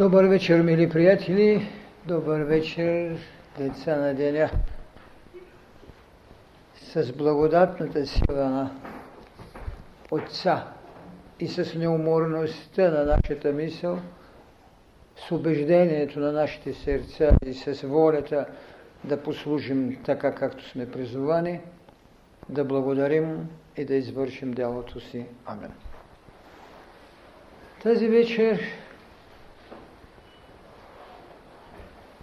Добър вечер, мили приятели! Добър вечер, деца на деня! С благодатната сила на Отца и с неуморността на нашата мисъл, с убеждението на нашите сърца и с волята да послужим така, както сме призовани, да благодарим и да извършим делото си. Амен! Тази вечер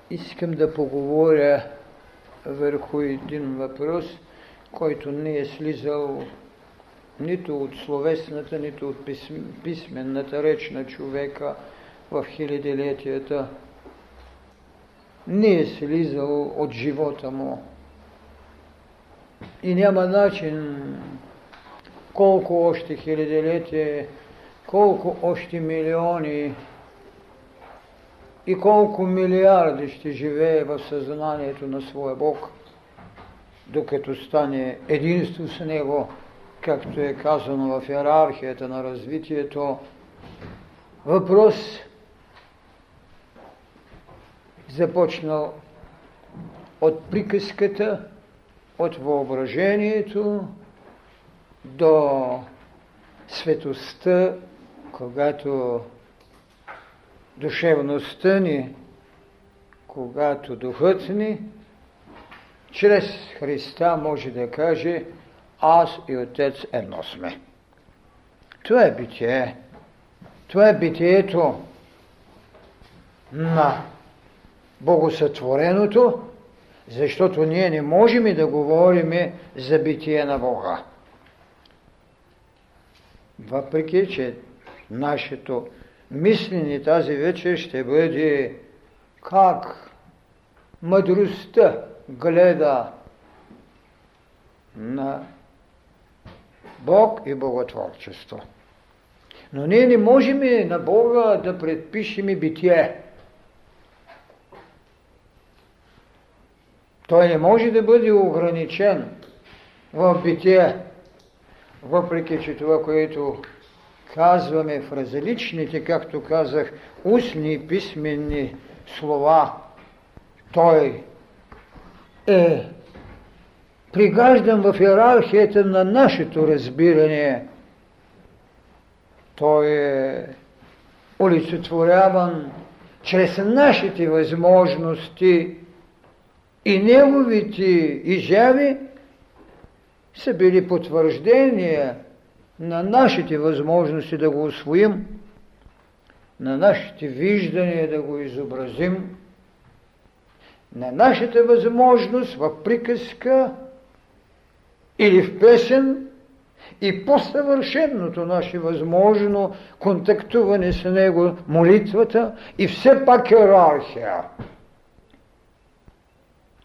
искам да поговоря върху един въпрос, който не е слизал нито от словесната, нито от писменната реч на човека в хилядолетията. Не е слизал от живота му. И няма начин колко още хилядолетия, колко още милиони и колко милиарди ще живее в съзнанието на своя Бог, докато стане единство с Него, както е казано в иерархията на развитието. Въпрос започнал от приказката, от въображението до светостта, когато душевността ни, когато духът ни, чрез Христа може да каже: аз и Отец едно сме. Това е битие. Това е битието на Богосътвореното, защото ние не можем и да говорим за битие на Бога. Въпреки че нашето мислене тази вечер ще бъде как мъдростта гледа на Бог и боготворчество. Но ние не можем на Бога да предпишем битие. Той не може да бъде ограничен в битие, въпреки че това, което казваме в различните, както казах, устни и писменни слова, той е пригаждан в иерархията на нашето разбиране. Той е олицетворяван чрез нашите възможности и неговите изяви са били потвърждения на нашите възможности да го усвоим, на нашите виждания да го изобразим, на нашата възможност в приказка или в песен и по-съвършеното наше възможно контактуване с него, молитвата и все пак йерархия.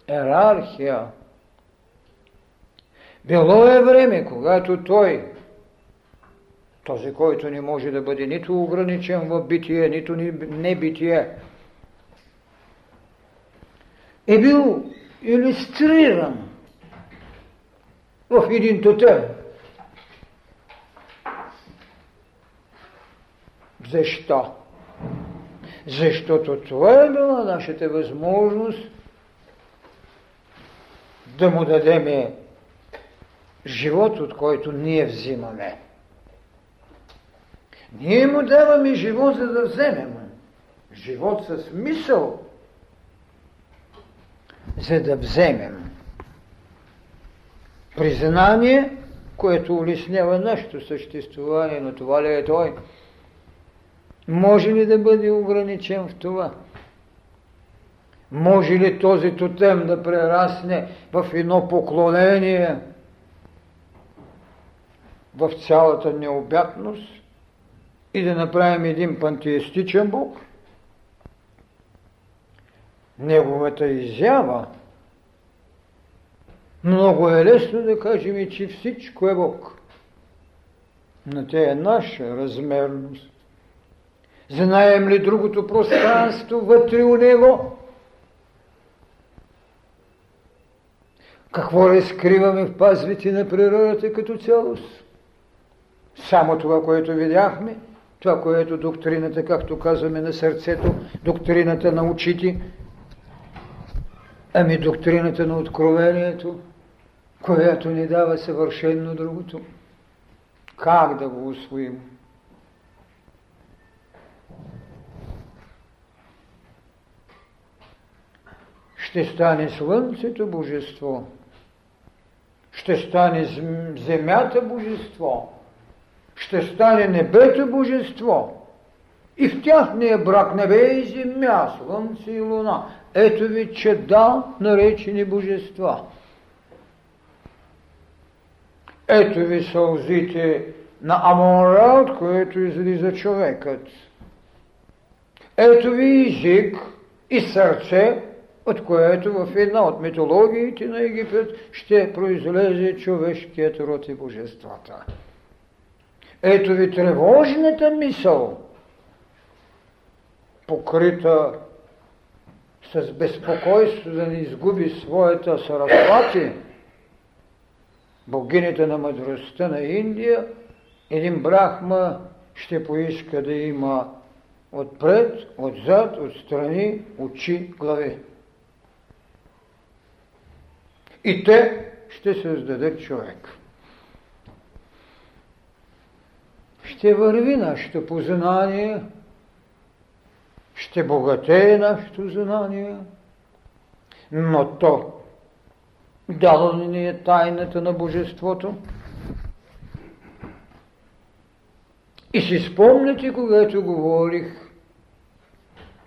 Йерархия. Било е време, когато той, този, който не може да бъде нито ограничен в битие, нито небитие, е бил илюстриран в един тотем. Защо? Защото това е била нашата възможност да му дадем живот, от който ние взимаме. Ние му даваме живот, за да вземем. Живот със мисъл, за да вземем. Признание, което улеснява нашето съществуване, но това ли е той? Може ли да бъде ограничен в това? Може ли този тотем да прерасне в едно поклонение, в цялата необятност? И да направим един пантеистичен Бог. Неговата изява. Много е лесно да кажем, че всичко е Бог. Но те е наша размерност. Знаем ли другото пространство вътре у него? Какво разкриваме в пазвите на природата като цялост? Само това, което видяхме, това, което доктрината, както казваме, на сърцето, доктрината на очите, ами доктрината на откровението, която ни дава съвършено другото. Как да го усвоим? Ще стане слънцето божество, ще стане земята божество, ще стане небето божество. И в тяхния брак небе и земя, слънце и луна. Ето ви чеда, наречени божества. Ето ви сълзите на Амон-Ра, от което излиза човекът. Ето ви език и сърце, от което в една от митологиите на Египет ще произлезе човешкият род и божествата. Ето ви тревожната мисъл, покрита с безпокойство да не изгуби своята Сарасвати, богинята на мъдростта на Индия, един брахма ще поиска да има отпред, отзад, отстрани, очи, глави. И те ще създадат човек. Ще върви нашето познание, ще богатее нашето знание, но то дало ни е тайната на Божеството. И си спомняте, когато говорих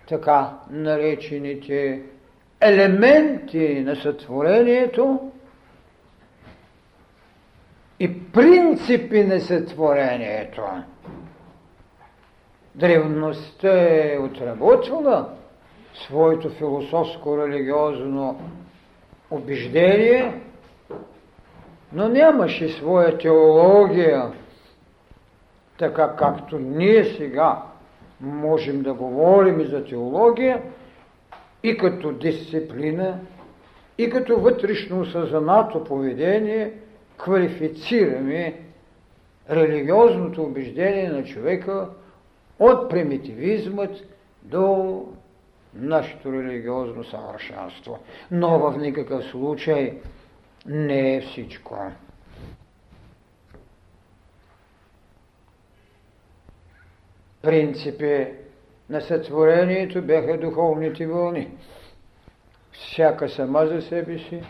така наречените елементи на сътворението и принципи на сътворението. Древността е отработвала своето философско-религиозно убеждение, но нямаше своя теология, така както ние сега можем да говорим и за теология, и като дисциплина, и като вътрешно осъзнато поведение квалифицираме религиозното убеждение на човека от примитивизмът до нашето религиозно съвършенство. Но в никакъв случай не е всичко. Принципи на сътворението бяха духовните вълни. Всяка сама за себе си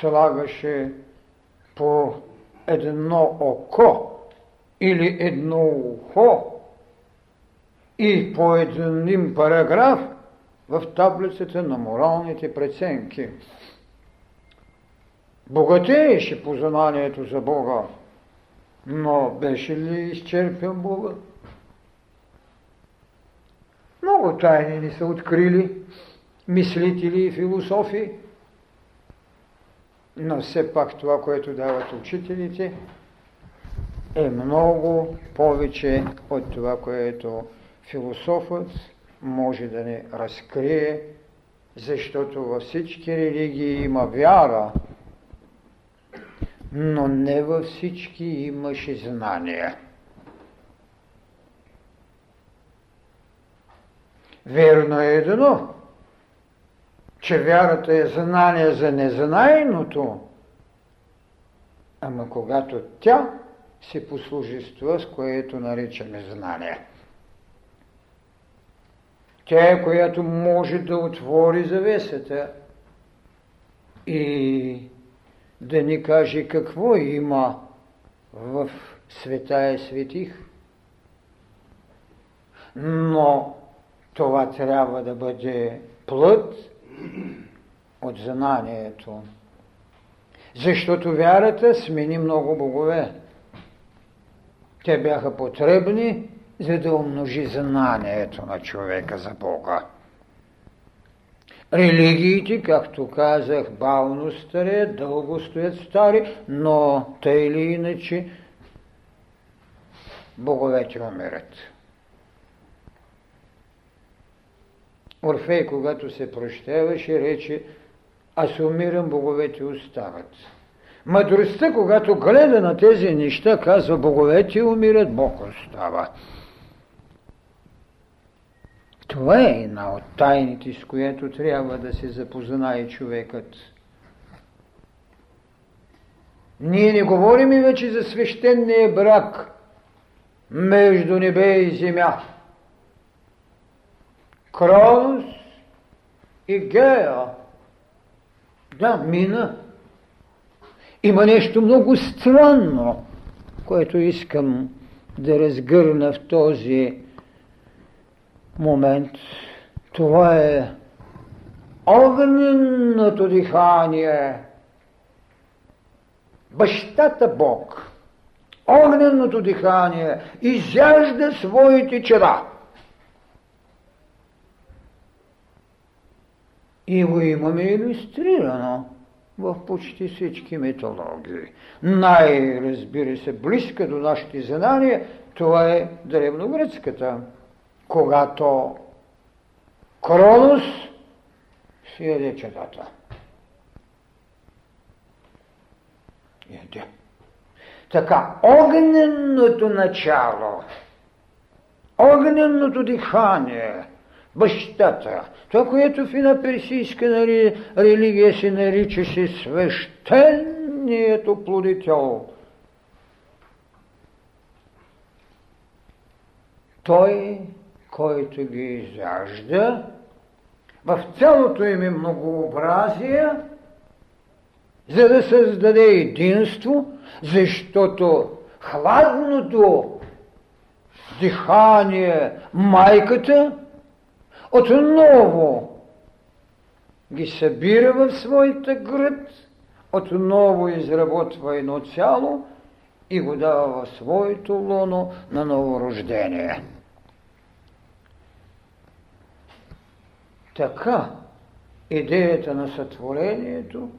слагаше по едно око или едно ухо и по един параграф в таблицата на моралните преценки. Богатееше познанието за Бога, но беше ли изчерпен Бога? Много тайни ни са открили мислители и философи, но все пак това, което дават учителите, е много повече от това, което философът може да ни разкрие, защото във всички религии има вяра, но не във всички имаше знания. Верно е едно, че вярата е знание за незнайното, ама когато тя се послужества, с което наричаме знание. Тя е, която може да отвори завесата и да ни каже какво има в света и светих. Но това трябва да бъде плът от знанието. Защото вярата смени много богове. Те бяха потребни, за да умножи знанието на човека за Бога. Религиите, както казах, бавно стареят, дълго стоят стари, но тъй или иначе боговете умират. Орфей, когато се прощаваше, рече: аз умирам, боговете остават. Мъдростта, когато гледа на тези неща, казва: боговете умират, Бог остава. Това е една от тайните, с която трябва да се запознае човекът. Ние не говорим и вече за свещения брак между небе и земя. Кронос и Гея. Да, мина. Има нещо много странно, което искам да разгърна в този момент. Това е огненото дихание. Бащата Бог, огненото дихание, изяжда своите чада. И го имаме илюстрирано в почти всички митологии. Най-разбира се, близка до нашите знания, това е древногръцката. Когато Кронос си яде чадата. Яде. Така, огненото начало, огненото дихание, бащата, това, което в една персийска религия се наричаше свещеният оплодител. Той, който ги изяжда, в цялото им е многообразие, за да създаде единство, защото хладното дихание майката отново ги събира в своята гръд, отново изработва едно цяло и го дава в своето лоно на новорождение. Така, идеята на сътворението,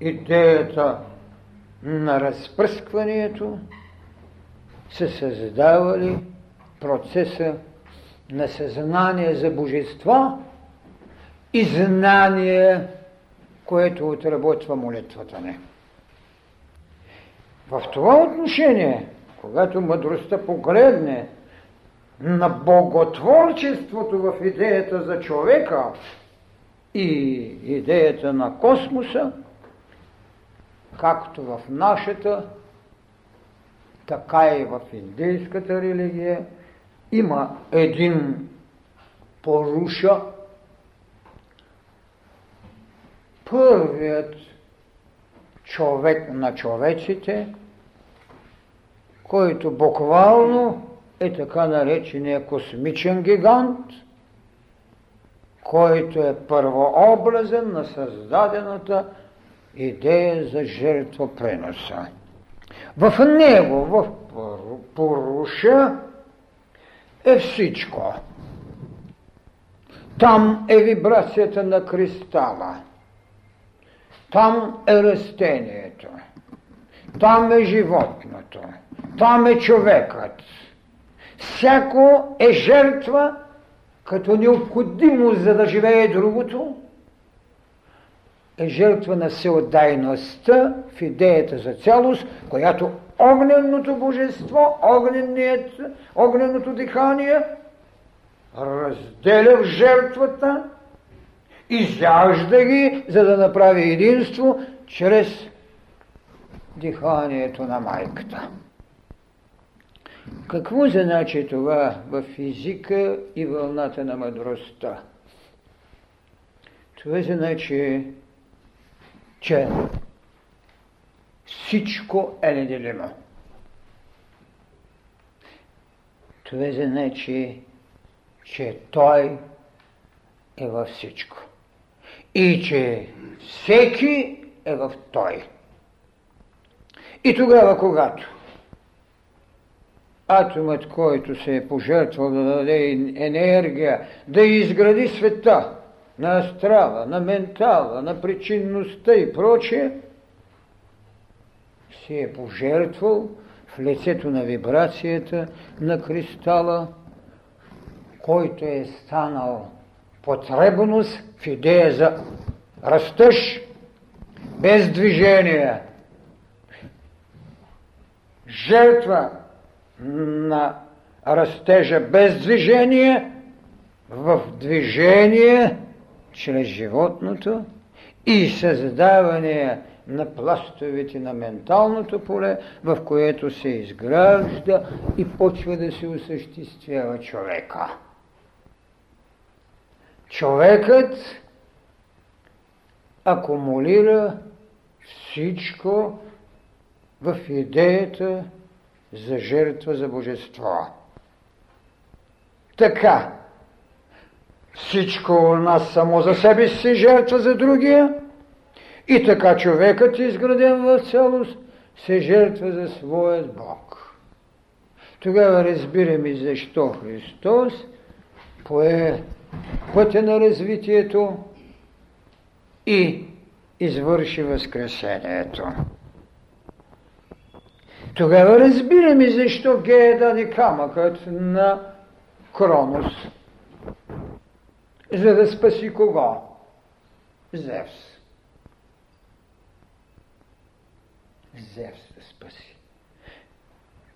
идеята на разпръскването са създавали процеса на съзнание за божества и знание, което отработва молитвата ни. В това отношение, когато мъдростта погледне на боготворчеството в идеята за човека и идеята на космоса, както в нашата, така и в индийската религия, има един поруша, първият човек на човечите, който буквално е така наречения космичен гигант, който е първообразен на създадената идея за жертвоприноса. В него, в Поруша, е всичко. Там е вибрацията на кристала. Там е растението. Там е животното. Там е човекът. Всяко е жертва като необходимост, за да живее другото. Е жертва на всеотдайността в идеята за цялост, която огненото божество, огненото дихание разделя в жертвата, изяжда ги, за да направи единство чрез диханието на майката. Какво значи това в физика и вълната на мъдростта? Това значи, че всичко е неделимо. Това значи, че той е във всичко. И че всеки е в той. И тогава, когато атомът, който се е пожертвал да даде енергия, да изгради света, на астрала, на ментала, на причинността и прочее, се е пожертвал в лицето на вибрацията на кристала, който е станал потребност в идея за растеж без движение. Жертва на растежа без движение в движение чрез животното и създаване на пластовете на менталното поле, в което се изгражда и почва да се осъществява човека. Човекът акумулира всичко в идеята за жертва за божество. Така, всичко у нас само за себе си жертва за другия, и така човекът, изграден в цялост, се жертва за своят Бог. Тогава разбираме защо Христос пое пътя на развитието и извърши възкресението. Тогава разбираме защо Гея даде камъкът на Кронос, за да спаси кого? Зевс. Зевс да спаси.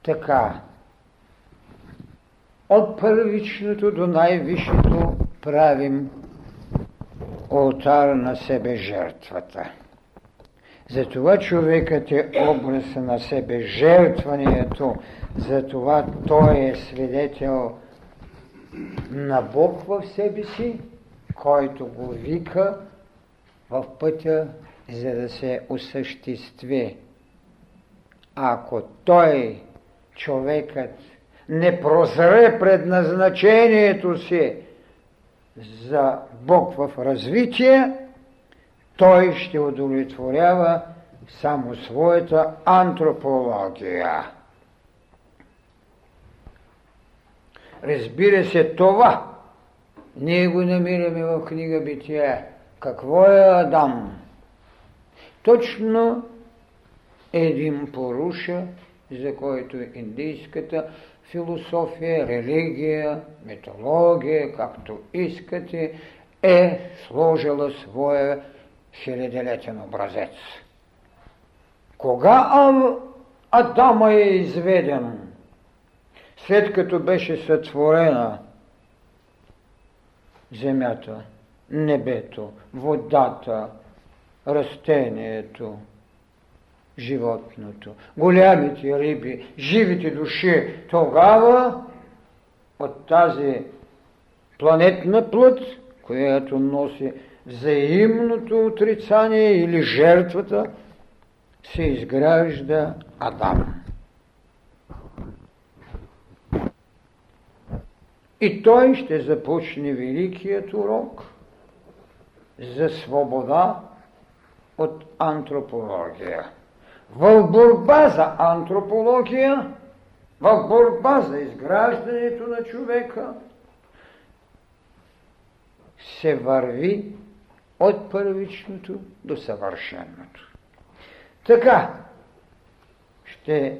Така, от първичното до най-висшето правим олтар на себе жертвата. Затова човекът е образ на себе жертването, затова той е свидетел на Бог в себе си, който го вика в пътя, за да се осъществи. Ако той, човекът, не прозре предназначението си за Бог в развитие, той ще удовлетворява само своята антропология. Разбира се, това ние го намираме в книга Битие. Какво е Адам? Точно един поруша, за който индийската философия, религия, митология, както искате, е сложила своя хилядолетен образец. Кога Адама е изведен? След като беше сътворена земята, небето, водата, растението, животното, голямите риби, живите души, тогава от тази планетна плът, която носи взаимното отрицание или жертвата, се изгражда Адам. И той ще започне великият урок за свобода от антропология. В борба за антропология, в борба за изграждането на човека, се върви от първичното до съвършеното. Така ще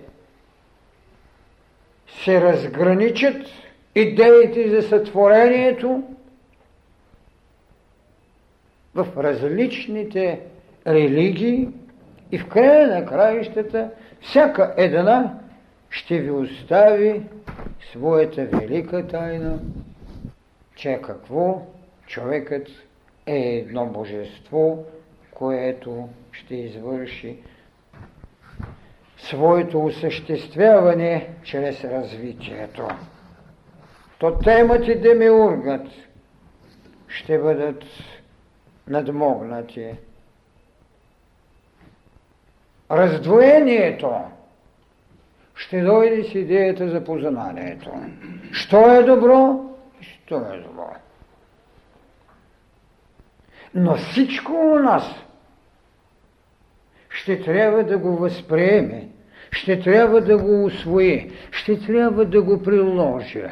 се разграничат идеите за сътворението в различните религии и в края на краищата всяка една ще ви остави своята велика тайна, че какво човекът е едно божество, което ще извърши своето осъществяване чрез развитието. Тотемът и демиургът ще бъдат надмогнати. Раздвоението ще дойде с идеята за познанието. Що е добро? Що е добро? Но всичко у нас ще трябва да го възприеме, ще трябва да го усвои, ще трябва да го приложи.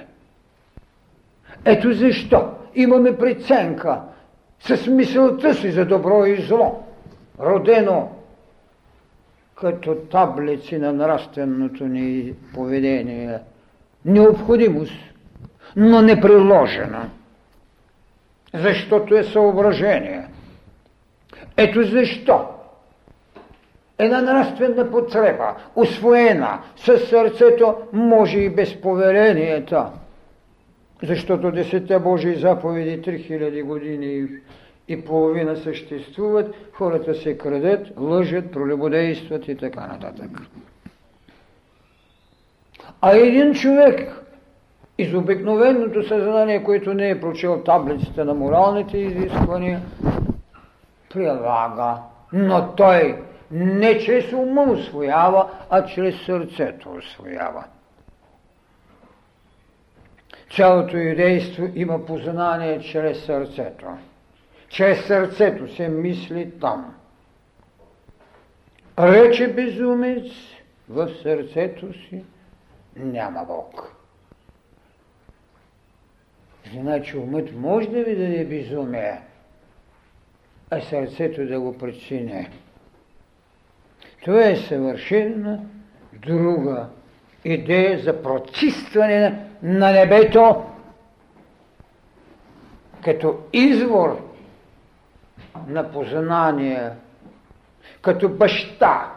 Ето защо имаме преценка с мисълта си за добро и зло, родено като таблици на нравственото ни поведение. Необходимост, но не приложена, защото е съображение. Ето защо една нравствена потреба, усвоена със сърцето, може и без поверенията, Защото 10 Божии заповеди 3000 години и половина съществуват, хората се крадат, лъжат, прелюбодействат и така нататък. А един човек из обикновеното съзнание, което не е прочел таблицата на моралните изисквания, прилага. Но той не чрез ума усвоява, а чрез сърцето усвоява. Цялото юдейство има познание чрез сърцето. Чрез сърцето се мисли там. Рече безумец, в сърцето си няма Бог. Значи умът може да ви даде безумие, а сърцето да го причине. Това е съвършено друга идея за прочистване на небето като извор на познание, като баща,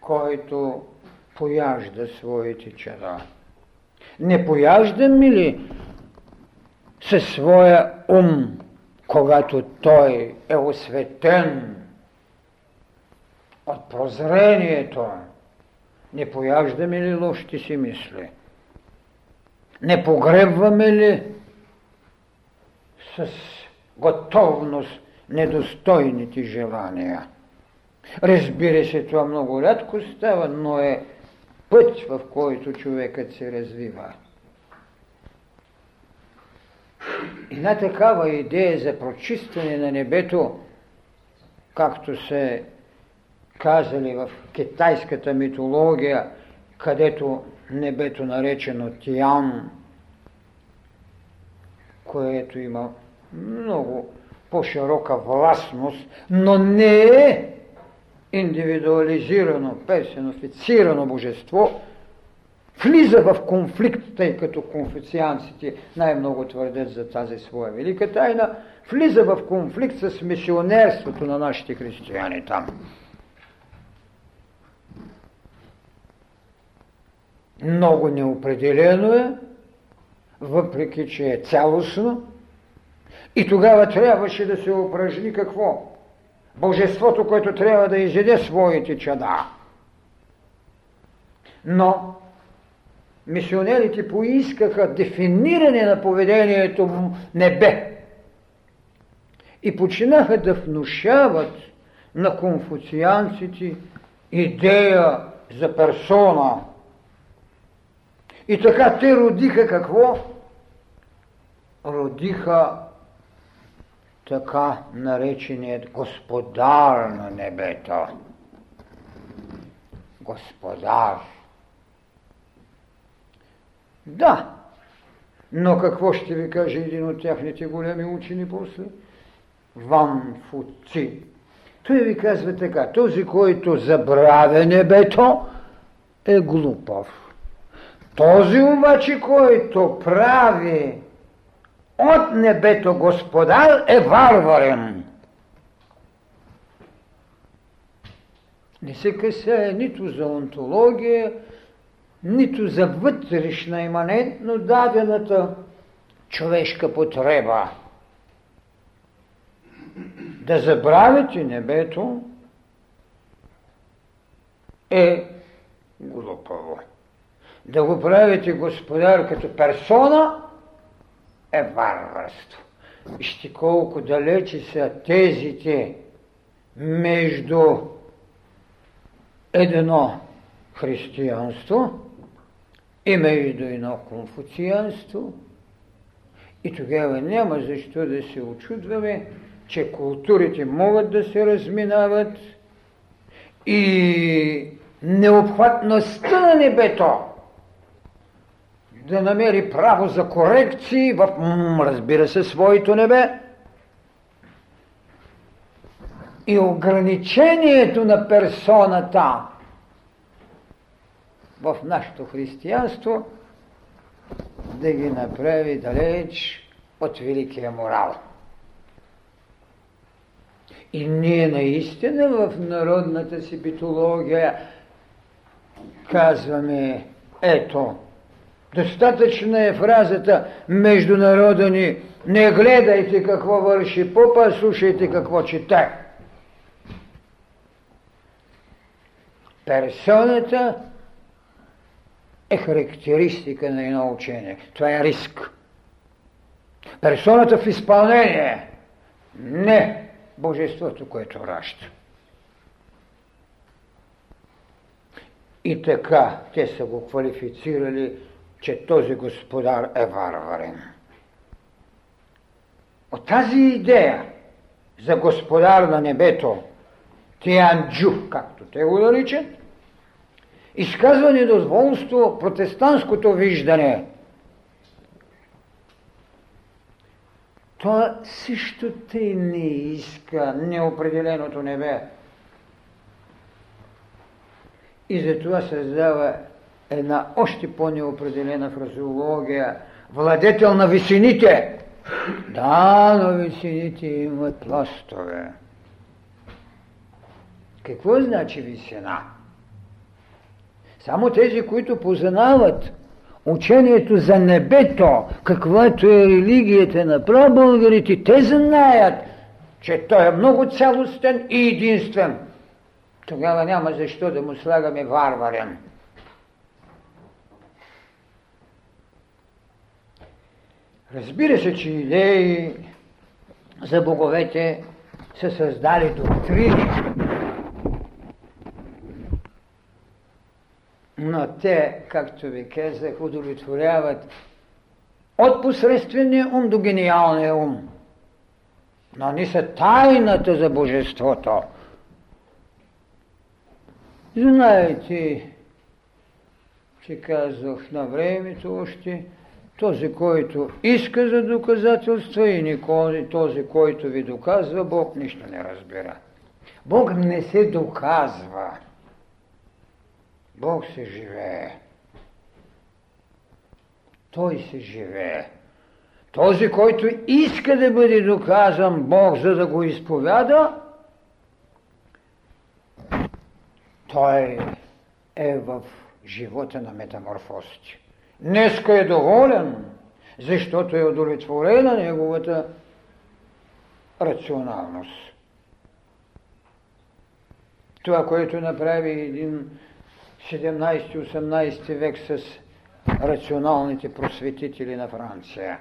който пояжда своите чада. Не пояждаме ли със своя ум, когато той е осветен от прозрението? Не пояждаме ли лошите си мисли? Не погребваме ли с готовност недостойните желания? Разбира се, това много рядко става, но е път, в който човекът се развива. Една такава идея за прочистване на небето, както се казали в китайската митология, където небето наречено Тиан, което има много по-широка властност, но не е индивидуализирано, персонифицирано божество, влиза в конфликт, тъй като конфуцианците най-много твърдят за тази своя велика тайна, влиза в конфликт с мисионерството на нашите християни там. Много неопределено е, въпреки че е цялостно, и тогава трябваше да се упражни какво? Божеството, което трябва да изяде своите чада. Но мисионерите поискаха дефиниране на поведението в небе и починаха да внушават на конфуцианците идея за персона. И така те родиха какво? Родиха така нареченият Господар на небето. Господар. Да, но какво ще ви каже един от тяхните големи учени после? Ван Фуци. Той ви казва така: този, който забравя небето, е глупав. Този обаче, който прави от небето Господар, е варварен. Не се касае нито за онтология, нито за вътрешна иманентно дадената човешка потреба. Да забравите небето е глупаво. Да го правите Господар като персона е варварство. Вижте колко далече са тезите между едно християнство и между едно конфуцианство. И тогава няма защо да се очудваме, че културите могат да се разминават и необхватността на небето да намери право за корекции в, разбира се, своето небе. И ограничението на персоната в нашето християнство да ги направи далеч от великия морал. И ние наистина в народната си битология казваме: ето, Достатъчна е фразата между народа ни: не гледайте какво върши попа, слушайте какво чита. Персоната е характеристика на едно учение. Това е риск. Персоната в изпълнение, не божеството, което ражда. И така те са го квалифицирали, че този господар е варварен. От тази идея за господар на небето, Тианджу, както те го наричат, изказва недозволство протестантското виждане. То също те не иска неопределеното небе. И затова създава една още по-неопределена фразеология: владетел на висините. Да, но висините имат пластове. Какво значи висина? Само тези, които познават учението за небето, каквато е религията на прабългарите, те знаят, че той е много цялостен и единствен. Тогава няма защо да му слагаме варварен. Разбира се, че идеи за боговете са създали доктрини, но те, както ви казах, удовлетворяват от посредствения ум до гениалния ум. Но не са тайната за божеството. Знаете, че казах на времето още, този, който иска за доказателства, и никой, този, който ви доказва, Бог нищо не разбира. Бог не се доказва. Бог се живее. Той се живее. Този, който иска да бъде доказан Бог, за да го изповяда, той е в живота на метаморфозите. Днеска е доволен, защото е удовлетворена неговата рационалност. Това, което направи един 17-18 век с рационалните просветители на Франция.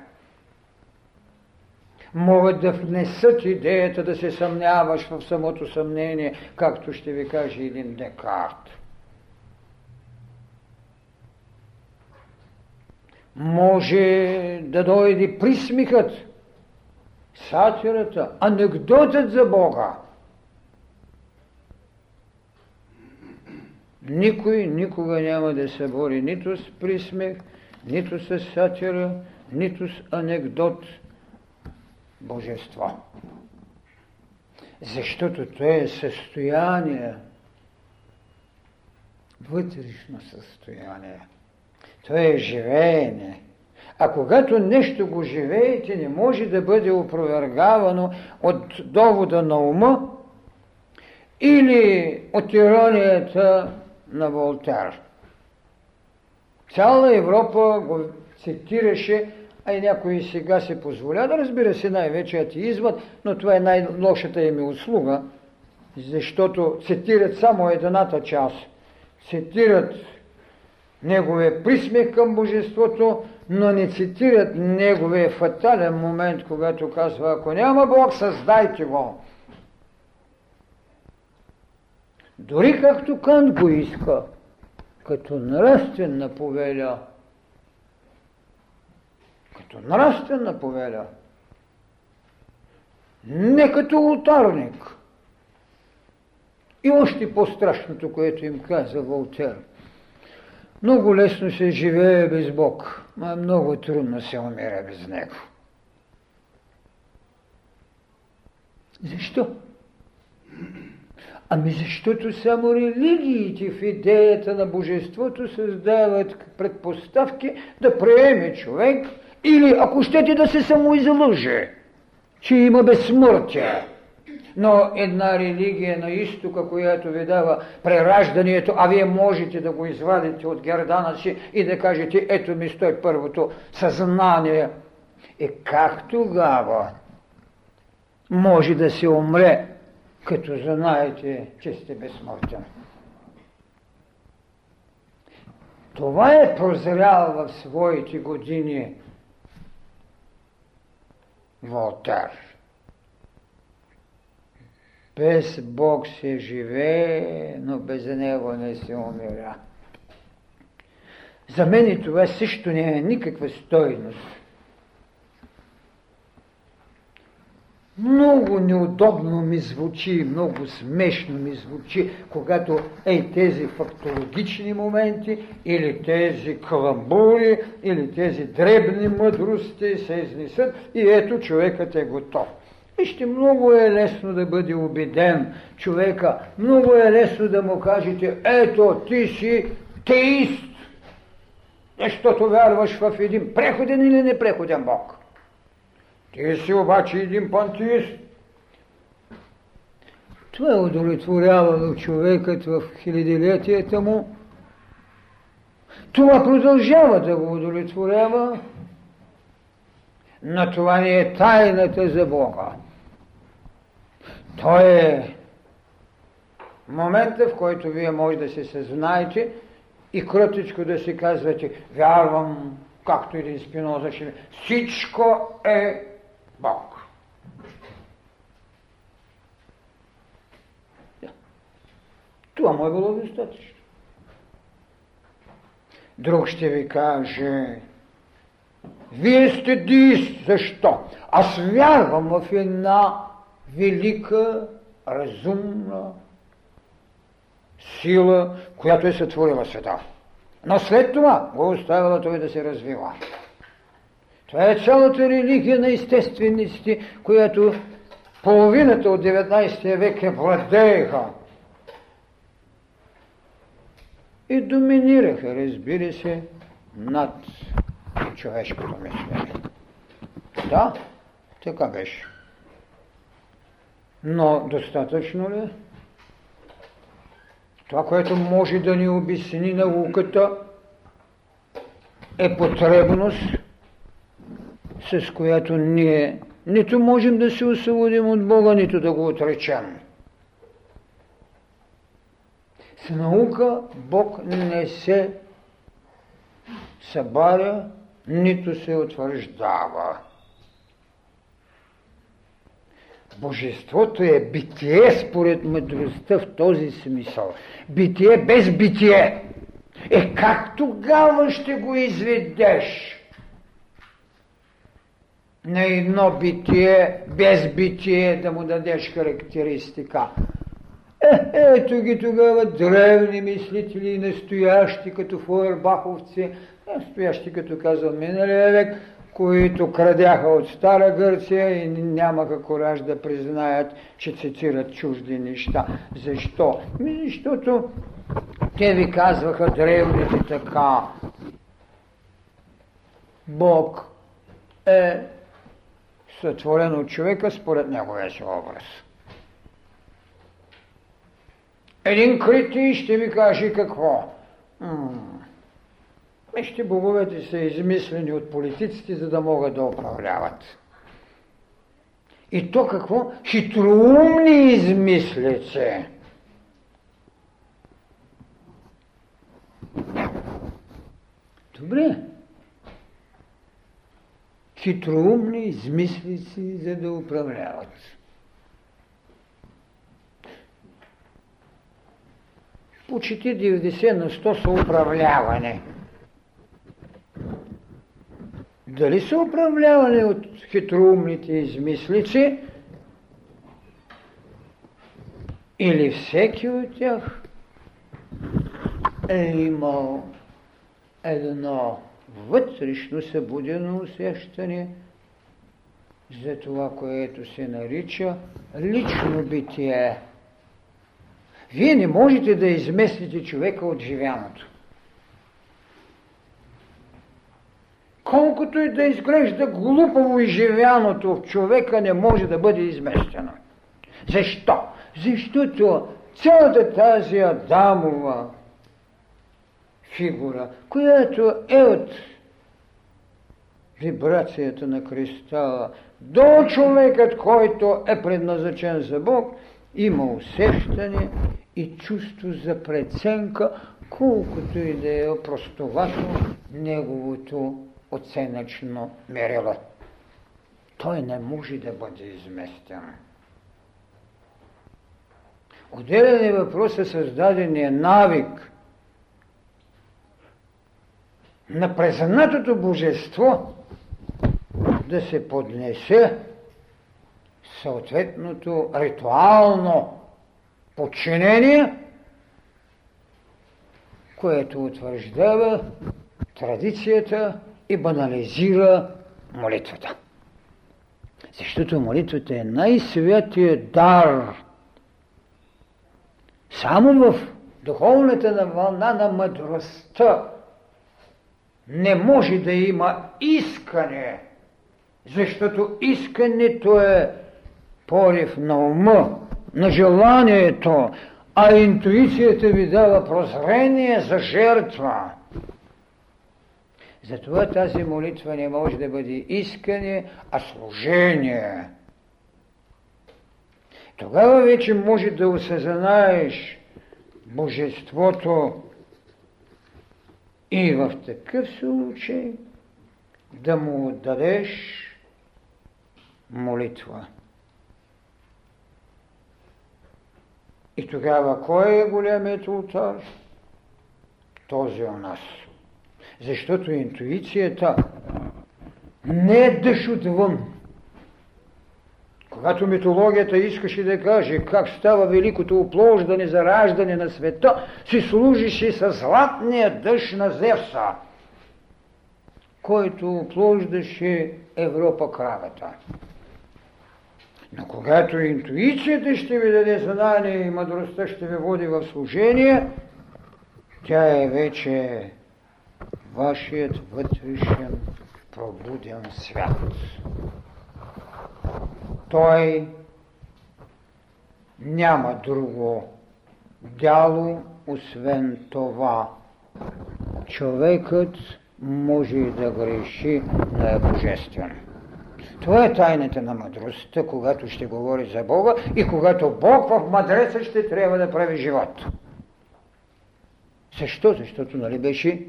Могат да внесат идеята да се съмняваш в самото съмнение, както ще ви каже един Декарт. Може да дойде присмихът, сатирата, анекдотът за Бога. Никой никога няма да се бори нито с присмех, нито с сатира, нито с анекдот божество. Защото то е състояние, вътрешно състояние. То е живеене. А когато нещо го живеете, не може да бъде опровергавано от довода на ума или от иронията на Волтер. Цяла Европа го цитираше, а и някой сега се позволя, да, разбира се, най-вече атеизмът, но това е най-лошата им услуга, защото цитират само едната част. Цитират неговия присмех към божеството, но не цитират неговия фатален момент, когато казва: ако няма Бог, създайте го. Дори както Кант го иска, като нравствена повеля. Като нравствена повеля. Не като ултарник. И още по-страшното, което им каза Волтер: много лесно се живее без Бог, а много трудно се умира без него. Защо? Ами защото само религиите в идеята на божеството създават предпоставки да приеме човек, или ако щете да се самоизлъже, че има безсмъртие. но една религия на изтока, която ви дава прераждането, а вие можете да го извадите от гердана си и да кажете, ето ми стой първото съзнание. И как тогава може да се умре, като знаете, че сте безсмъртен? Това е прозрял в своите години Волтер. Без Бог се живее, но без Него не се умира. За мен и това също не е никаква стойност. Много неудобно ми звучи, много смешно ми звучи, когато тези фактологични моменти или тези каламбури, или тези дребни мъдрости се изнесат и ето човекът е готов. Вижте, много е лесно да бъде убеден човека, много е лесно да му кажете, ето ти си теист, защото вярваш в един преходен или непреходен Бог. Ти си обаче един пантеист. Това е удовлетворявало човекът в хилядилетията му. Това продължава да го удовлетворява, но това не е тайната за Бога. Той е момента, в който вие може да се съзнаете и кротичко да си казвате, вярвам, както един Спиноза ще ми, всичко е Бог. Това му е било достатъчно. Друг ще ви каже, вие сте диист, защо? Аз вярвам в една велика, разумна сила, която е сътворила света. Но след това го оставила той да се развива. Това е цялата религия на естествениците, която половината от 19 век е владееха. И доминираха, разбира се, над човешкото мислене. Да, така беше. Но достатъчно ли? Това, което може да ни обясни науката, е потребност, с която ние нито можем да се освободим от Бога, нито да го отречем. С наука Бог не се събаря, нито се утвърждава. Божеството е битие според мъдростта в този смисъл. Битие без битие. Е как тогава ще го изведеш? На едно битие, без битие да му дадеш характеристика. Ето ги тогава древни мислители, настоящи като фойербаховци, настоящи като казал миналия век, които крадяха от Стара Гърция и нямаха кораж да признаят, че цитират чужди неща. Защо? Защото те ви казваха древните така. Бог е сътворен от човека според неговия си образ. Един критий ще ви каже какво? Вижте, боговете са измислени от политиците, за да могат да управляват. И то какво? Хитроумни измислици. Добре. Хитроумни измислици, за да управляват. Почти 90% са управляване. Дали са управлявани от хитроумните измислици или всеки от тях е имал едно вътрешно събудено усещане за това, което се нарича лично битие. Вие не можете да изместите човека от живяното. Колкото и да изглежда глупаво и живяното в човека, не може да бъде изместено. Защо? Защото цялата тази Адамова фигура, която е от вибрацията на кристала до човекът, който е предназначен за Бог, има усещане и чувство за преценка, колкото и да е простовато неговото оценъчно мерило. Той не може да бъде изместен. Отделен е въпрос е създадения навик на признатото божество да се поднесе съответното ритуално подчинение, което утвърждава традицията и банализира молитвата. Защото молитвата е най-святият дар. Само в духовната вълна на мъдростта не може да има искане, защото искането е порив на ума, на желанието, а интуицията ви дава прозрение за жертва. Затова тази молитва не може да бъде искане, а служение. Тогава вече може да осъзнаеш божеството и в такъв случай да му отдадеш молитва. И тогава кой е големият ултар? Този у нас. Защото интуицията не е дъш отвън. Когато митологията искаше да каже как става великото оплождане за раждане на света, си служише със златния дъж на Зевса, който оплождаше Европа кравата. Но когато интуицията ще ви даде знание и мъдростта ще ви води в служение, тя е вече вашият вътрешен пробуден свят. Той няма друго дяло, освен това. Човекът може и да греши, но е божествен. Това е тайната на мъдростта, когато ще говори за Бога и когато Бог в мъдреца ще трябва да прави живот. Защо? Защото нали беше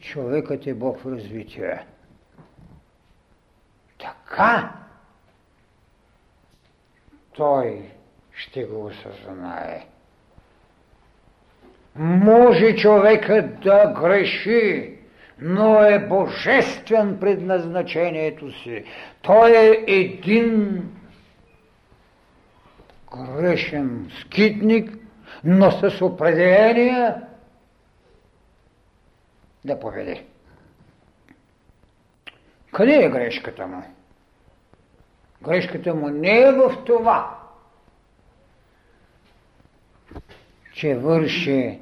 човекът е Бог в развитие. Така той ще го осъзнае. Може човекът да греши, но е божествен предназначението си. Той е един грешен скитник, но с определение да победи. Къде е грешката му? Грешката му не е в това, че върши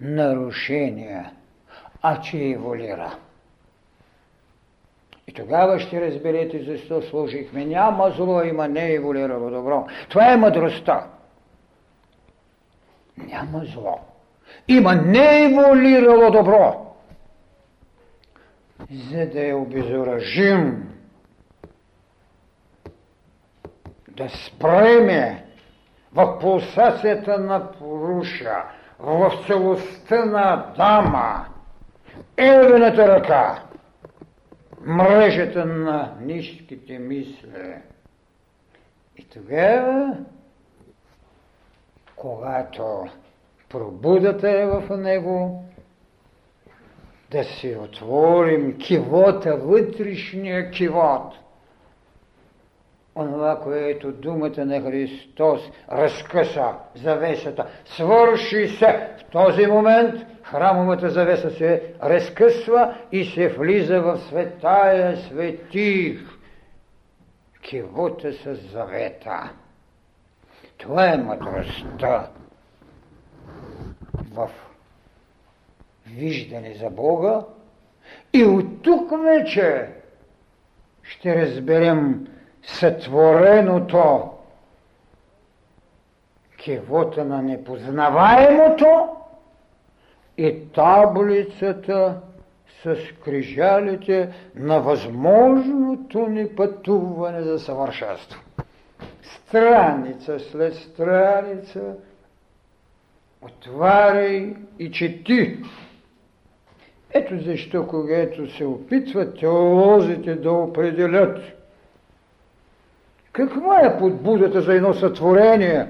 нарушения, а че еволира. И тогава ще разберете защо служихме. Няма зло, има не еволирало добро. Това е мъдростта. Няма зло. Има не еволирало добро. За да я обезоръжим, да спреме в пулсацията на Пуруша, в целостта на Адама, Евената ръка, мрежата на нишките мисли. И тогава, когато пробудата е в него, да си отворим кивота, вътрешния кивот. Онова, което думата на Христос разкъса завесата. Свърши се! В този момент храмовата завеса се разкъсва и се влиза в светая светих. Кивота с завета. Това е мъдростта в виждане за Бога. И от тук вече ще разберем сътвореното живота на непознаваемото и таблицата с крижалите на възможното ни пътуване за съвършенство. Страница след страница отваряй и чети. Ето защо, когато се опитват теолозите да определят каква е подбудата за едно сътворение,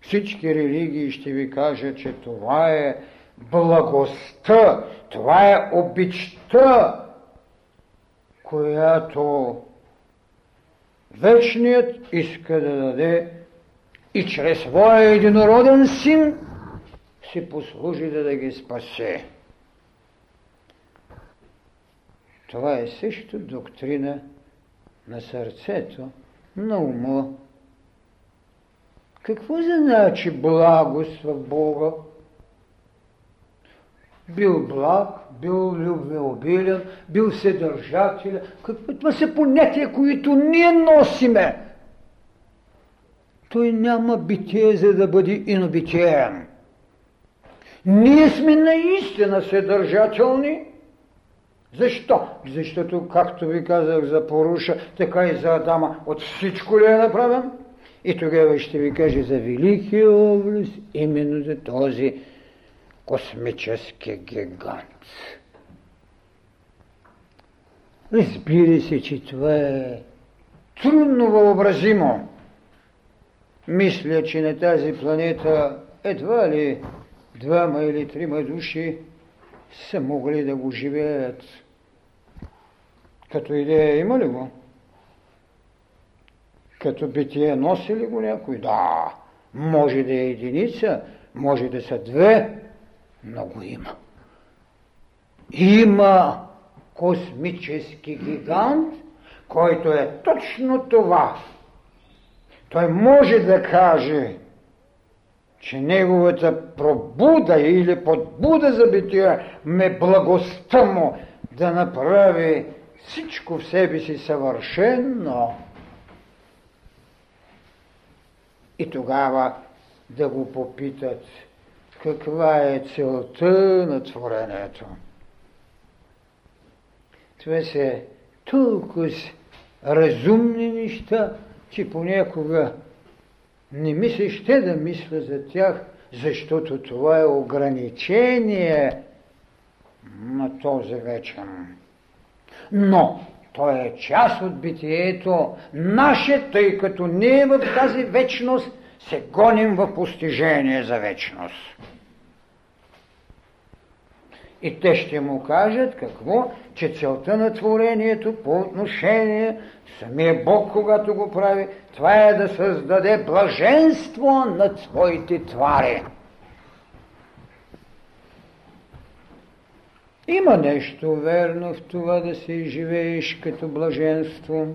всички религии ще ви кажат, че това е благостта, това е обичта, която Вечният иска да даде и чрез своя единороден син си послужи да ги спасе. Това е също доктрина на сърцето, на ума. Какво значи благост в Бога? Бил благ, бил любвеобилен, бил вседържателен. Това са понятия, които ние носиме. Той няма битие, за да бъде инобитиен. Ние сме наистина вседържателни. Защо? Защото, както ви казах за Поруша, така и за Адама, от всичко ли е направен? И тогава ще ви кажа за великия облез, именно за този космически гигант. Разбира се, че това е трудно въобразимо. Мисля, че на тази планета едва ли 2 или 3 души са могли да го живеят. Като идея има ли го? Като битие носи ли го някой? Да, може да е единица, може да са 2, но го има. Има космически гигант, който е точно това. Той може да каже, че неговата пробуда или подбуда за битие ме благостта му да направи всичко в себе си съвършено. И тогава да го попитат каква е целта на творението. Това са толкова разумни неща, че понякога не ми се ще да мисля за тях, защото това е ограничение на този вечен. Но той е част от битието наше, тъй като ние в тази вечност се гоним в постижение за вечност. И те ще му кажат какво? Че целта на творението по отношение самия Бог, когато го прави, това е да създаде блаженство на своите твари. Има нещо верно в това да се живееш като блаженство.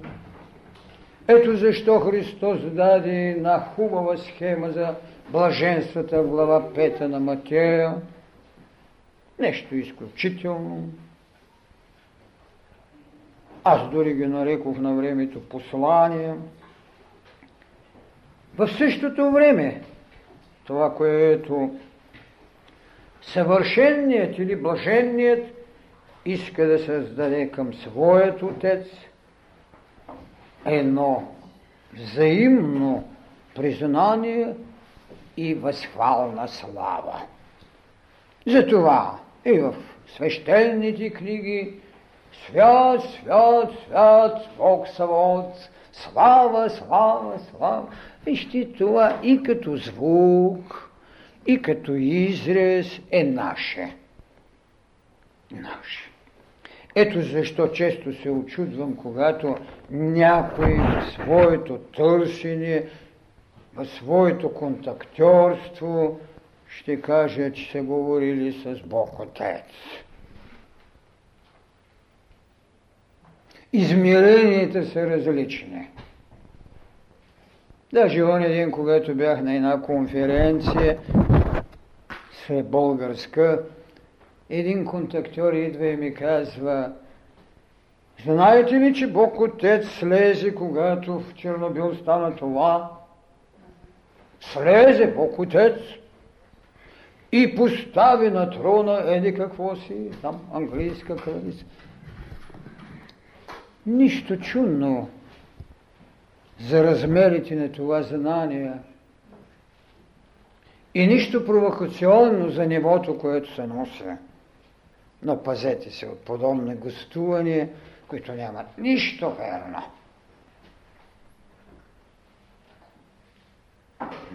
Ето защо Христос даде една хубава схема за блаженствата в глава 5 на Матея. Нещо изключително. Аз дори ги нарекох на времето послания. В същото време, това, което съвършенният или блаженният иска да създаде към своят Отец едно взаимно признание и възхвална слава. Затова и в свещените книги свят, свят, свят, Бог Саваоц, слава, слава, слава. Вижте, това и като звук, и като изрез е наше. Наше. Ето защо често се очудвам, когато някой в своето търсене, в своето контактьорство ще каже, че се говорили с Бог Отец. Измеренията са различни. Даже оня ден, когато бях на една конференция с българска, един контактьор идва и ми казва: знаете ли, че Бог Отец слезе, когато в Чернобил стана това? слезе Бог Отец и постави на трона еди какво си, там английска кралица. Нищо чудно за размерите на това знание и нищо провокационно за нивото, което се носи. Но пазете се от подобни гостувания, които нямат нищо верно.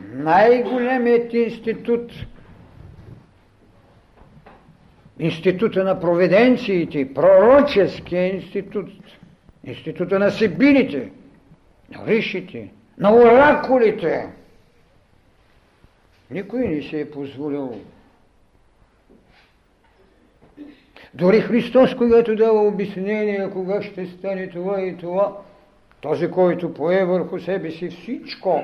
Най-големият институт, института на провиденциите, пророческият институт, института на сибилите, на ришите, на оракулите, никой не се е позволил. Дори Христос, когато дава обяснение, кога ще стане това и това, този, който пое върху себе си всичко,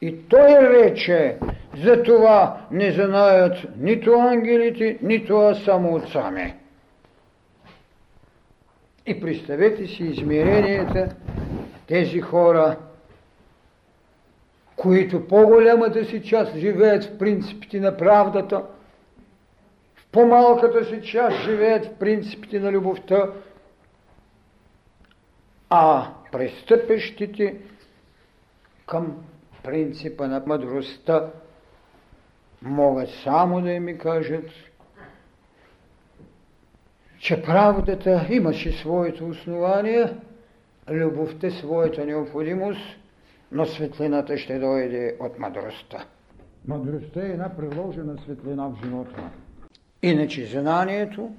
и той рече, за това не знаят нито ангелите, нито аз само отцами. И представете си измеренията на тези хора, които по-голямата си част живеят в принципите на правдата, в по-малката си част живеят в принципите на любовта, а престъпещите към принципа на мъдростта могат само да ми кажат, че правдата имаше своето основание, любовта своята необходимост, но светлината ще дойде от мъдростта. Мъдростта е една приложена светлина в живота. Иначе знанието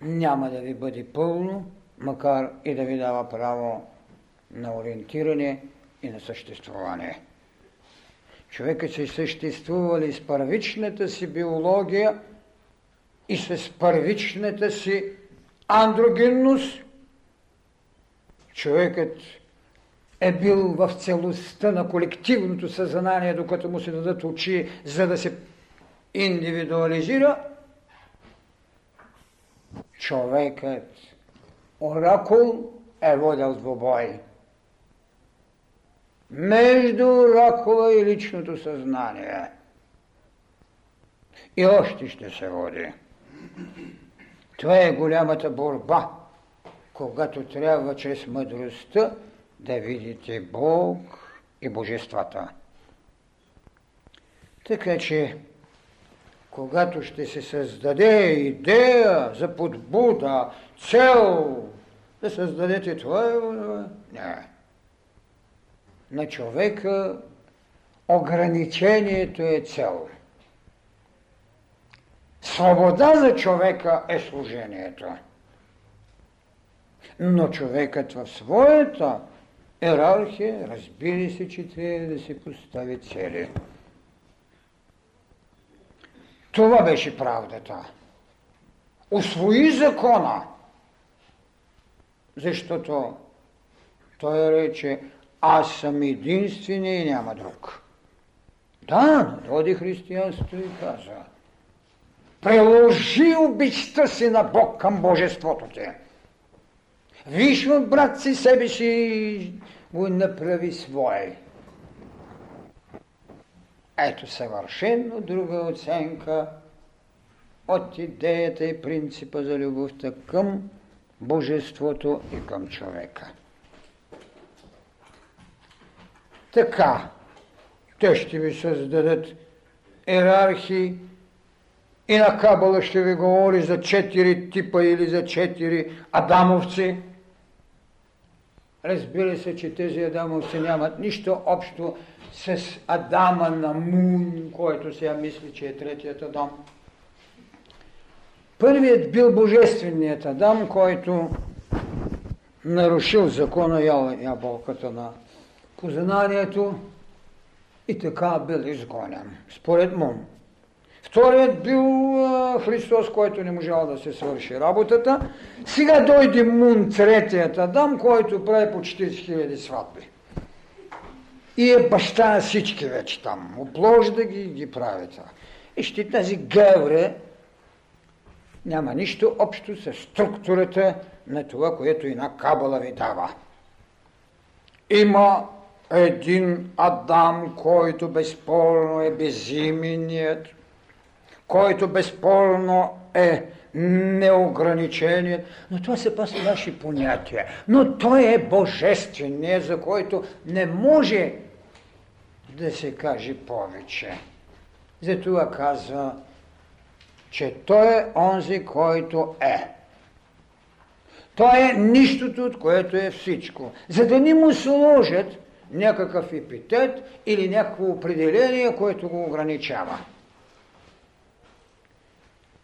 няма да ви бъде пълно, макар и да ви дава право на ориентиране и на съществуване. Човекът се съществували с първичната си биология и с първичната си андрогинност. Човекът е бил в целостта на колективното съзнание, докато му се дадат очи, за да се индивидуализира. Човекът, оракул, е водил двубой между оракула и личното съзнание. И още ще се води. Това е голямата борба, когато трябва чрез мъдростта да видите Бог и божествата. Така че, когато ще се създаде идея за подбуда, цел, да създадете това, не. На човека ограничението е цел. Свобода за човека е служението. Но човекът в своята йерархия, разбира се, че трябва да се постави цели. Това беше правдата. Усвои закона, защото той рече, аз съм единствения и няма друг. Да, доди християнство и каза, приложи обичта си на Бог към божеството ти. Виж в брат си себе си го направи свой. Ето съвършено друга оценка от идеята и принципа за любовта към божеството и към човека. Така, те ще ви създадат йерархии и на Кабала ще ви говори за 4 типа или за 4 адамовци. Разбира се, че тези адамовци нямат нищо общо с Адама на Мун, който сега мисли, че е третият Адам. Първият бил божественият Адам, който нарушил закона, ял ябълката на познанието и така бил изгонен, според Мун. Вторият бил Христос, който не можал да се свърши работата. Сега дойде Мун, третият Адам, който прави по 40 000 сватби. И е баща на всички вече там. Опложда ги и ги прави това. И ще тази гевре няма нищо общо с структурата на това, което една Кабала ви дава. Има един Адам, който безспорно е безименният, който безспорно е неограниченият, но това са пак наши понятия. Но той е божественият, за който не може да се каже повече. Затова казва, че той е онзи, който е. Той е нищото, от което е всичко. За да не му сложат някакъв епитет или някакво определение, което го ограничава.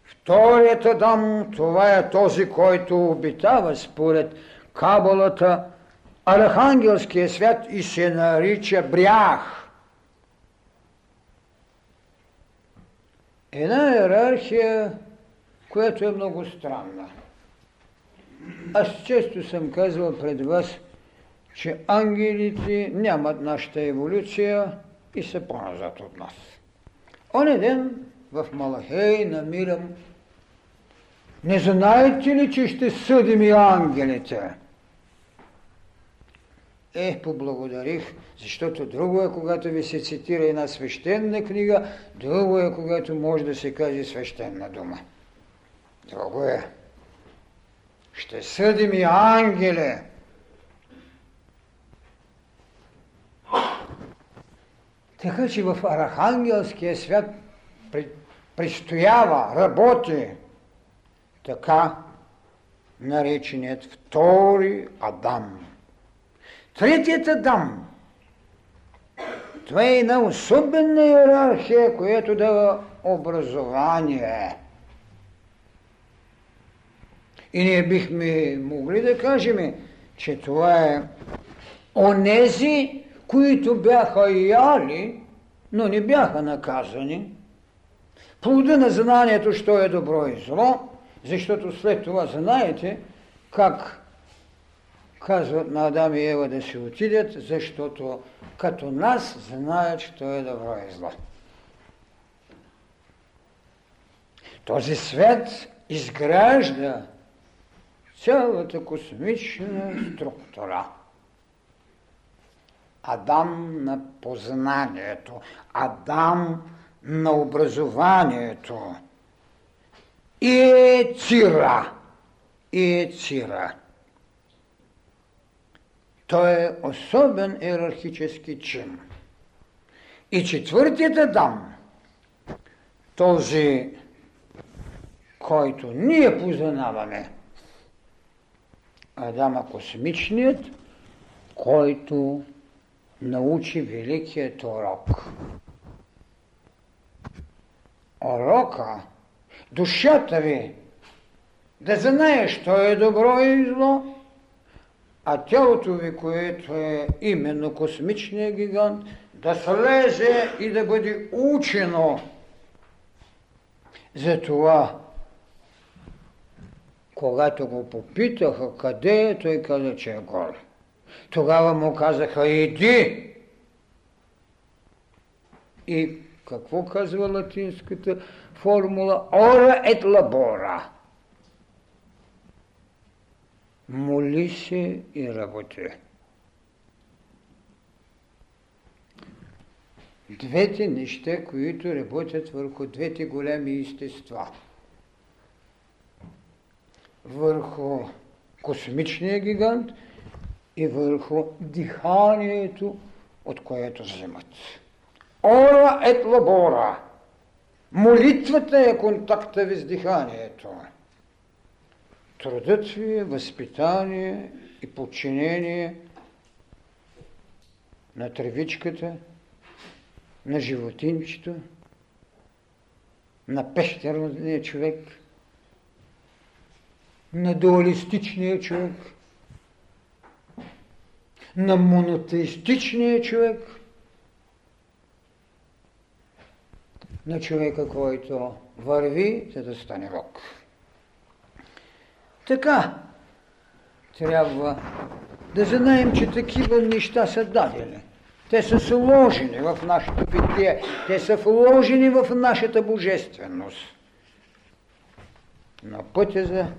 Вторият Адам, това е този, който обитава според Кабалата архангелския свят и се нарича брях. Една иерархия, която е много странна. Аз често съм казвал пред вас, че ангелите нямат нашата еволюция и са по-назад от нас. Оня ден в Малахей намирам: не знаете ли, че ще съдим и ангелите? Поблагодарих, защото друго е, когато ви се цитира една свещена книга, друго е, когато може да се каже свещена дума. Друго е. Ще съдим и ангели. Така че в архангелския свят престоява, работи така нареченият втори Адам. Третият Адам, това е една особена иерархия, която дава образование. И ние бихме могли да кажем, че това е онези, които бяха яли, но не бяха наказани. Плода на знанието, що е добро и зло, защото след това знаете как казват на Адам и Ева да си отидят, защото като нас знаят, що е добро и зло. Този свят изгражда цялата космична структура. Адам на познанието, Адам на образованието. Ецира. Той е особен иерархически чин. И четвъртият Адам, този, който ние познаваме, Адама космичният, който научи великият урок. Урока, душата ви, да знаеш, що е добро и зло, а тялото ви, което е именно космичният гигант, да слезе и да бъде учено. Затова, когато го попитаха къде е, той каза, че е горе. Тогава му казаха: иди! И какво казва латинската формула? Ora et labora. Моли се и работи. Двете неща, които работят върху двете големи естества. Върху космичния гигант и върху диханието, от което вземат. Ора ет лабора. Молитвата е контакта ви с диханието. Трудът ви е възпитание и подчинение на тревичката, на животинчето, на пещерния човек, на дуалистичния човек, на монотеистичния човек, на човека, който върви, за да стане Бог. Така трябва да знаем, че такива неща са дадени. Те са сложени в нашето битие, те са вложени в нашата божественост. На пътя за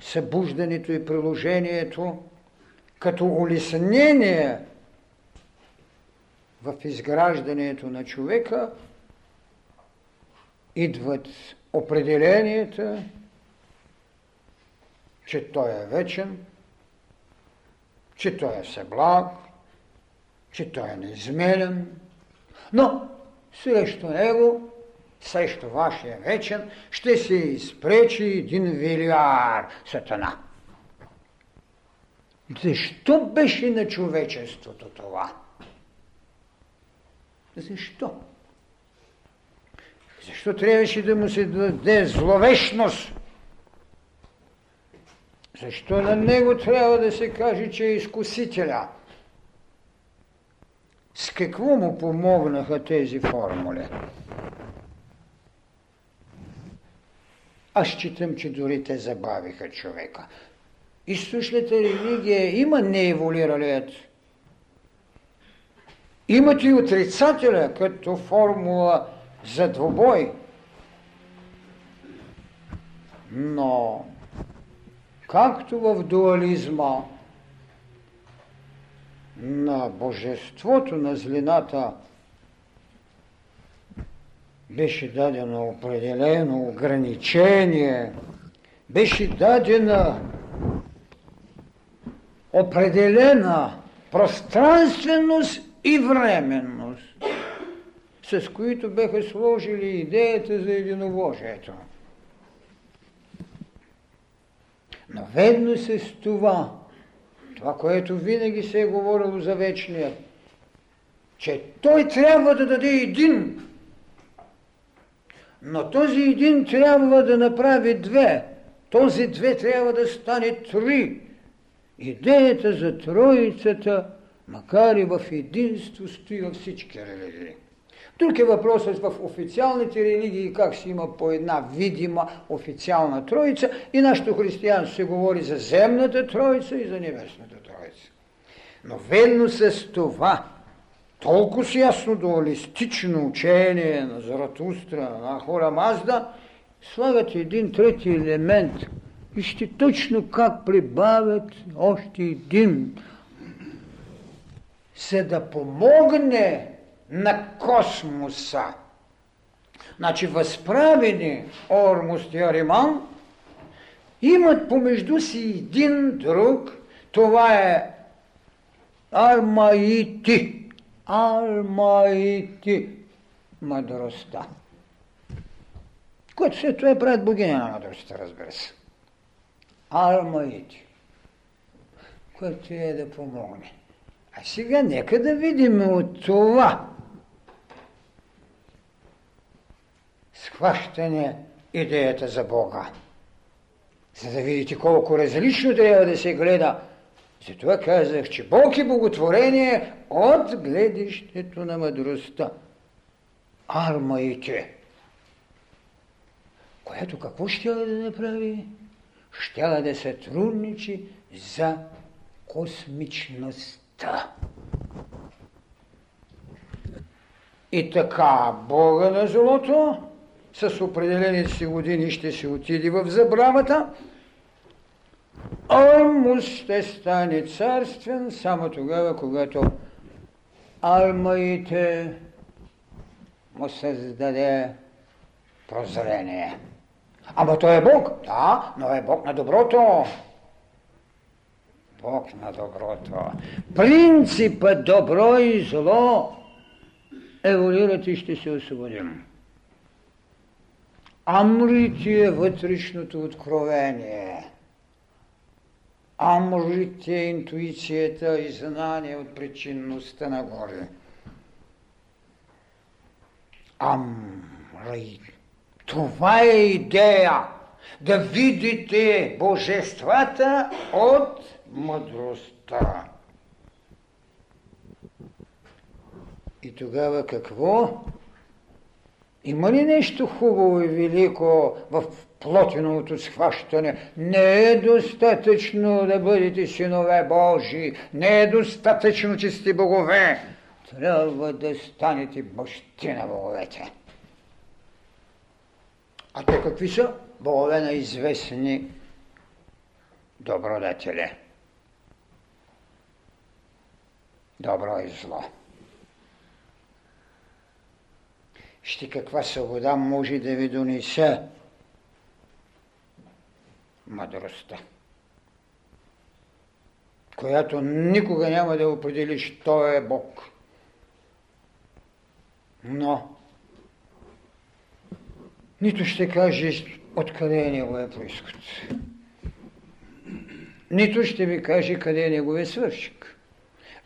събуждането и приложението, като улеснение в изграждането на човека идват определенията, че той е вечен, че той е всеблаг, че той е неизменен, но срещу него, срещу вашия вечен, ще се изпречи един велиар сатана. Защо беше на човечеството това? Защо? Защо трябваше да му се даде зловещност? Защо на него трябва да се каже, че е изкусителя? С какво му помогнаха тези формули? Аз считам, че дори те забавиха човека. Източната религия има нееволиралият. Имат и отрицателя като формула за двубой. Но както в дуализма на божеството на злината беше дадено определено ограничение, беше дадена определена пространственост и временност, с които беха сложили идеята за единовожието. Наведно се с това, което винаги се е говорило за вечния, че той трябва да даде един, но този един трябва да направи две, този две трябва да стане три. Идеята за троицата, макар и в единство, стои във всички религии. Тук е въпросът в официалните религии, как си има по една видима официална троица, и нашето християнство се говори за земната троица и за небесната троица. Но ведно с това, толкова с ясно дуалистично учение на Заратустра, на Ахура Мазда, слагат един трети елемент, вижте точно как прибавят още един, за да помогне на космоса. Значи възправени Ормуз и Ариман имат помежду си един друг, това е Армаити, мъдростта. Което след това правят богиня на мъдростта, разбира се. Армаити, което е да помогне. А сега нека да видим от това схващане идеята за Бога. За да видите колко различно трябва да се гледа. Затова казах, че Бог е боготворение от гледището на мъдростта. Армаите, което какво ще да направи? Ще да сътрудничи за космичността. И така, Бога на злото с определени си години ще се отиде в забравата. Ормуз ще стане царствен само тогава, когато Армаите му създаде прозрение. Ама той е Бог, да, но е Бог на доброто. Бог на доброто. Принципа добро и зло еволюират и ще се освободим. Амрити е вътрешното откровение. Амрити е интуицията и знание от причинността нагоре. Амрити. Това е идея да видите божествата от мъдростта. И тогава какво? Има ли нещо хубаво и велико в плотиновото схващане? Не е достатъчно да бъдете синове Божии, не е достатъчно, че сте богове. Трябва да станете бащи на боговете. А те какви са? Богове на известни добродетели. Добро и зло. Ще каква свобода може да ви донесе мъдростта, която никога няма да определиш, той е Бог. Но нито ще кажеш откъде е неговия произход. Нито ще ви каже къде е неговия свършик.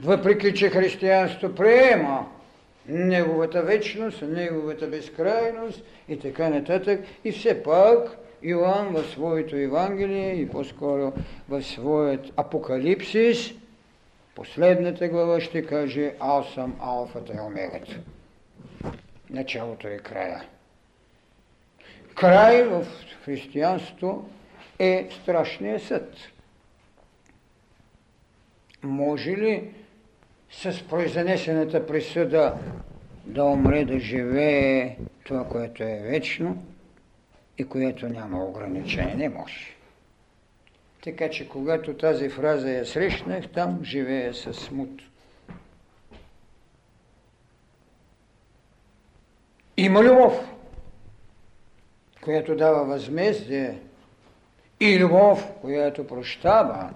Въпреки че християнството приема неговата вечност, неговата безкрайност и така нататък, и все пак Иоанн в своето Евангелие и по-скоро в своят Апокалипсис, последната глава ще каже: аз съм Алфата и Омегата. Началото е края. Край в християнството е страшния съд. Може ли с произнесената присъда да умре, да живее това, което е вечно и което няма ограничение? Не може. Така че, когато тази фраза я срещнах, там живея със смут. Има любов, която дава възмездие, и любов, която прощава,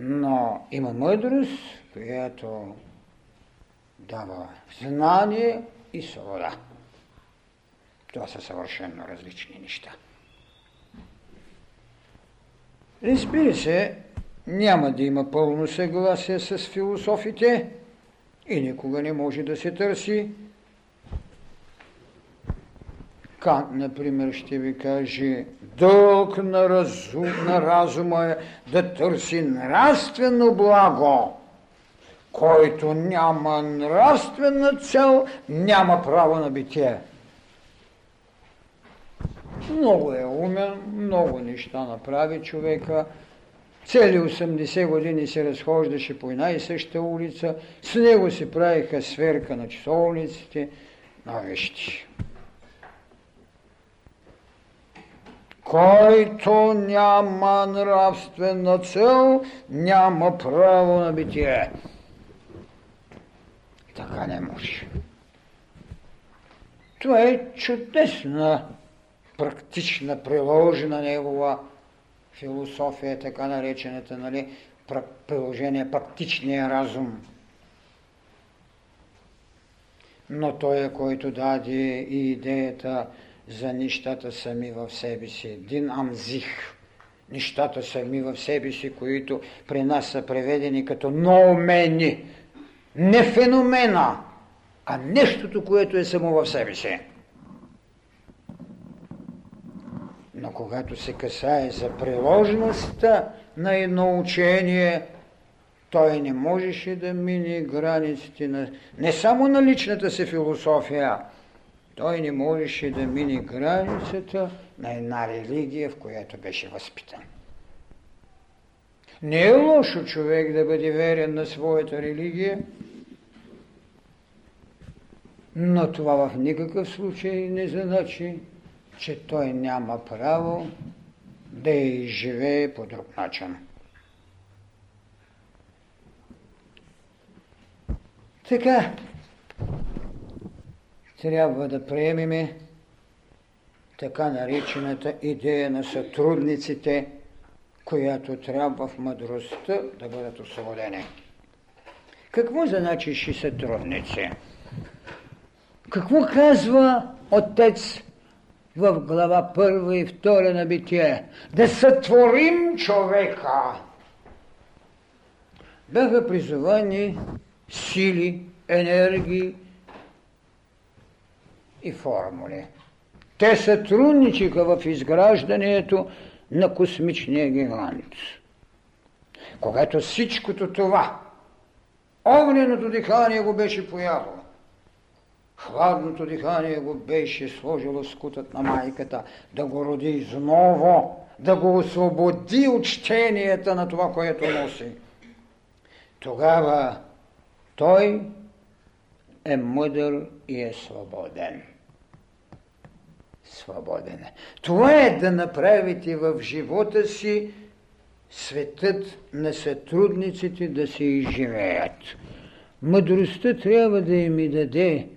но има мъдрост, която дава знание и свобода. Това са съвършенно различни неща. Разбира се, няма да има пълно съгласие с философите и никога не може да се търси. Кант, например, ще ви каже: дълг на разума е да търси нравствено благо. Който няма нравствена цел, няма право на битие. Много е умен, много неща направи човека. Цели 80 години се разхождаше по една и съща улица. С него се правиха сверка на часовниците, на вещи. Който няма нравствена цел, няма право на битие. Така не може. Това е чудесна, практична, приложена негова философия, така наречената, нали, приложение, практичния разум. Но той е, който даде и идеята за нещата сами в себе си. Дин ам зих. Нещата сами в себе си, които при нас са преведени като номени. Не феномена, а нещото, което е само в себе си. Но когато се касае за приложността на едно учение, той не можеше да мине границите на... не само на личната си философия, той не можеше да мине границата на една религия, в която беше възпитан. Не е лошо човек да бъде верен на своята религия, но това в никакъв случай не значи, че той няма право да я живее по друг начин. Така, трябва да приемем така наречената идея на сътрудниците, която трябва в мъдростта да бъдат освободени. Какво значи ши сътрудници? Какво казва Отец в глава 1 и 2 на Битие? Да сътворим човека. Бяха призовани сили, енергии и формули. Те сътрудничиха в изграждането на космичния гигант. Когато всичкото това, огненото дихание го беше пояло, хладното дихание го беше сложило в скутът на майката, да го роди изново, да го освободи от щенията на това, което носи. Тогава той е мъдър и е свободен. Свободен е. Това е да направите в живота си светът на сътрудниците да се изживеят. Мъдростта трябва да им даде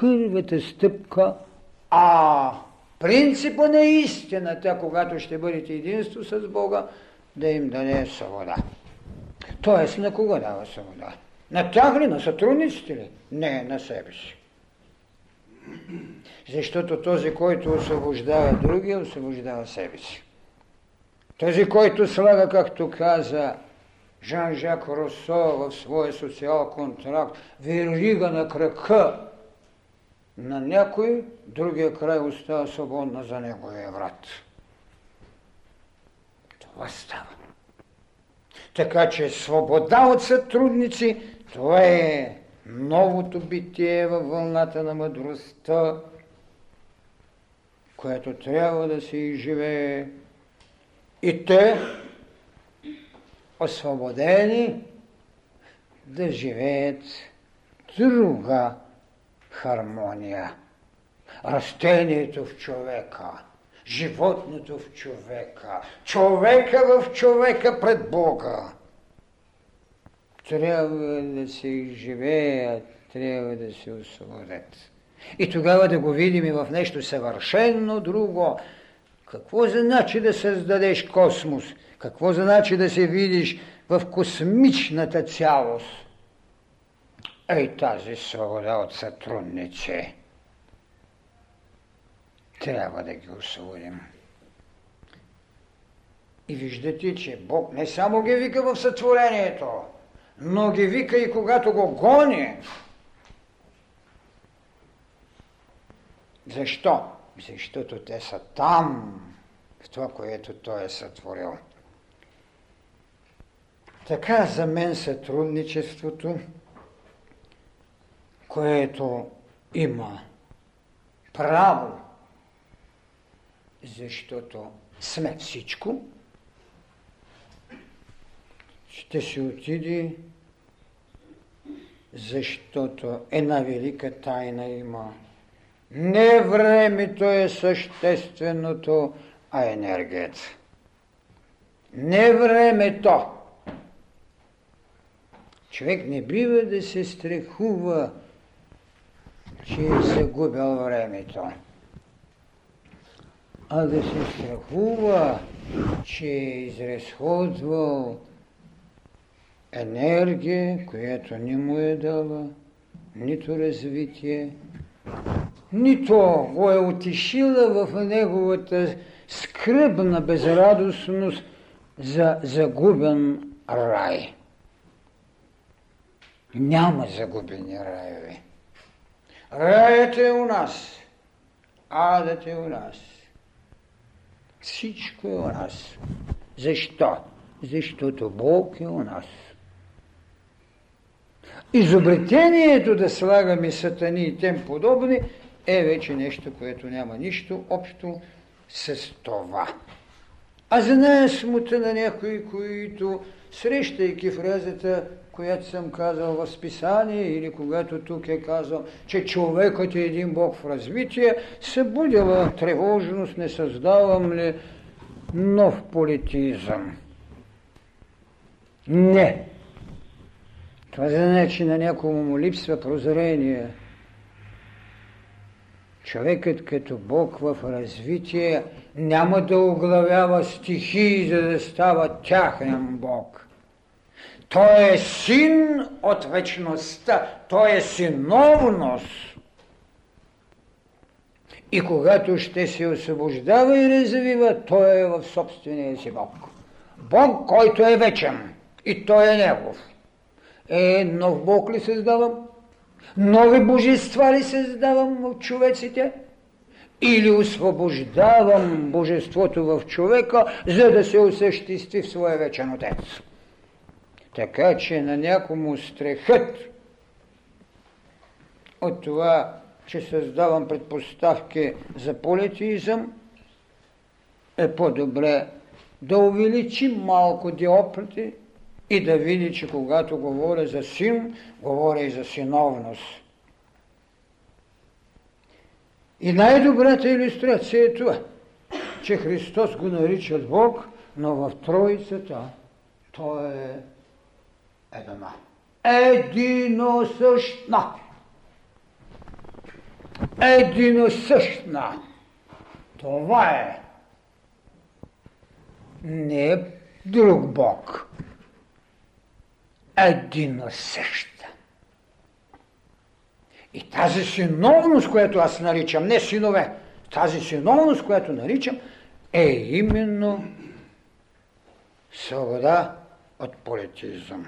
първата стъпка, принципа на истината, когато ще бъдете единство с Бога, да им даде свобода. Тоест, на кого дава свобода? На тях ли? На сътрудниците ли? Не, на себе си. Защото този, който освобождава другия, освобождава себе си. Този, който слага, както каза Жан-Жак Русо в своя социал контракт, верига на крака на някой, другия край остава свободна за неговия врат. Това става. Така че свобода от сътрудници, това е новото битие във вълната на мъдростта, което трябва да се изживее. И те, освободени, да живеят друга хармония. Растението в човека, животното в човека, човека в човека пред Бога. Трябва да се изживеят, трябва да се освободят. И тогава да го видим и в нещо съвършено друго. Какво значи да създадеш космос? Какво значи да се видиш в космичната цялост? Ей тази свобода от сътрудници. Трябва да ги освободим. И виждате, че Бог не само ги вика в сътворението, но ги вика и когато го гони. Защо? Защото те са там, в това, което Той е сътворил. Така за мен сътрудничеството, което има право, защото сме всичко, ще се отиде, защото една велика тайна има. Не времето е същественото, а енергията. Не времето. Човек не бива да се страхува, че е загубил времето. А да се страхува, че е изразходвал енергия, която не му е дала, нито развитие, нито го е утешила в неговата скръбна безрадостност за загубен рай. Няма загубени раеве. Раят е у нас, адът е у нас. Всичко е у нас. Защо? Защото Бог е у нас. Изобретението да слагаме сатани и тем подобни е вече нещо, което няма нищо общо с това. А знае смута на някои, които, срещайки фразата, която съм казал в списание или когато тук е казал, че човекът е един Бог в развитие, събудила тревожност, не създавам ли нов политизъм. Не! Това значи на някому му липсва прозрение. Човекът като Бог в развитие няма да оглавява стихии, за да става тяхен Бог. Той е син от вечността, той е синовност. И когато ще се освобождава и развива, той е в собствения си Бог. Бог, който е вечен и той е негов. Е, нов Бог ли създавам? Нови божества ли създавам в човеците? Или освобождавам божеството в човека, за да се осъществи в своя вечен отец? Така че на някому страхът от това, че създавам предпоставки за политизъм, е по-добре да увеличи малко диоптрите и да види, че когато говоря за син, говоря и за синовност. И най-добрата илюстрация е това, че Христос го наричат Бог, но в Троицата Той е едно същно. единосъщна. Това е. Не е друг Бог. Единосъща. И тази синовност, която аз наричам, не синове, тази синовност, която наричам, е именно свобода от политизъм.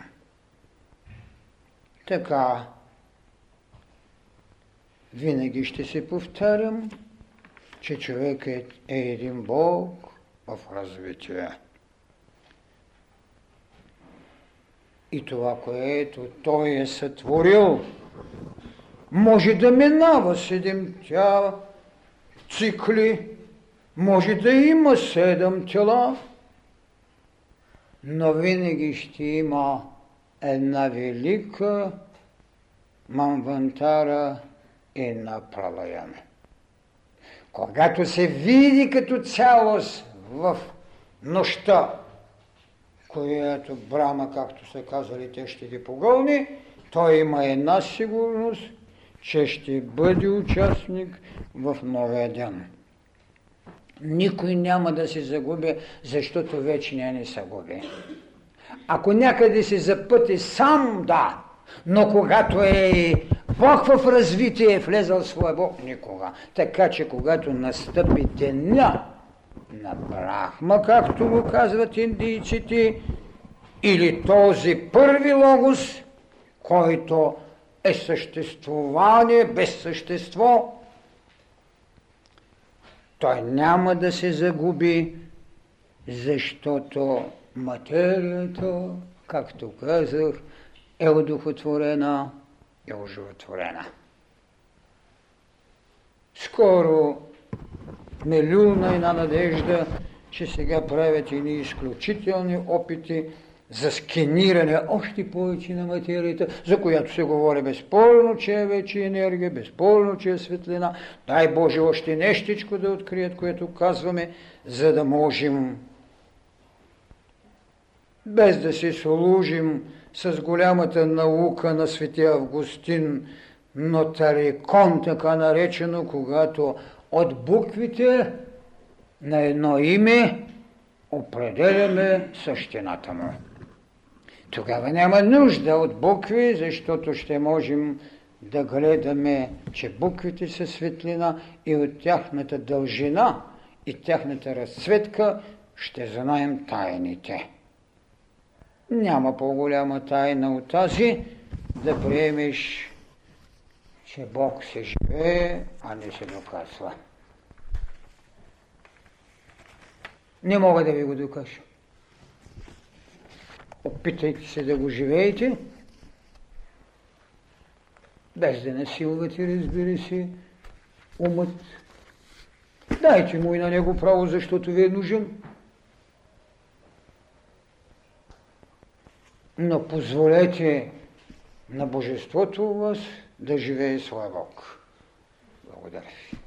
Така, винаги ще се повтарям, че човек е един Бог в развитие. И това, което той е сътворил, може да минава 7 цикли, може да има 7 тела, но винаги ще има една велика манвантара и направление. Когато се види като цялост в нощта, която Брама, както са казали, те ще ги погълни, той има една сигурност, че ще бъде участник в новия ден. Никой няма да се загуби, защото вечния не се губи. Ако някъде се запъти сам, да, но когато е Бог в развитие, е влезал в своя Бог, никога. Така че когато настъпи деня на Брахма, както го казват индийците, или този първи логос, който е съществуване без същество, той няма да се загуби, защото материята, както казах, е одухотворена и оживотворена. Скоро ме люлна една надежда, че сега правят едни изключителни опити за скениране още повече на материята, за която се говори безспорно, че е вече енергия, безспорно, че е светлина. Дай Боже още нещичко да открият, което казваме, за да можем, без да се служим с голямата наука на свети Августин, но тарикон, така наречено, когато от буквите на едно име определяме същината му. Тогава няма нужда от букви, защото ще можем да гледаме, че буквите са светлина и от тяхната дължина и тяхната разцветка ще знаем тайните. Няма по-голяма тайна от тази да приемеш, че Бог се живее, а не се доказва. Не мога да ви го докажа. Опитайте се да го живеете, без да насилвате, разбира се, умът. Дайте му и на него право, защото ви е нужен. Но позволете на Божеството у вас да живее своя Бог. Благодаря ви.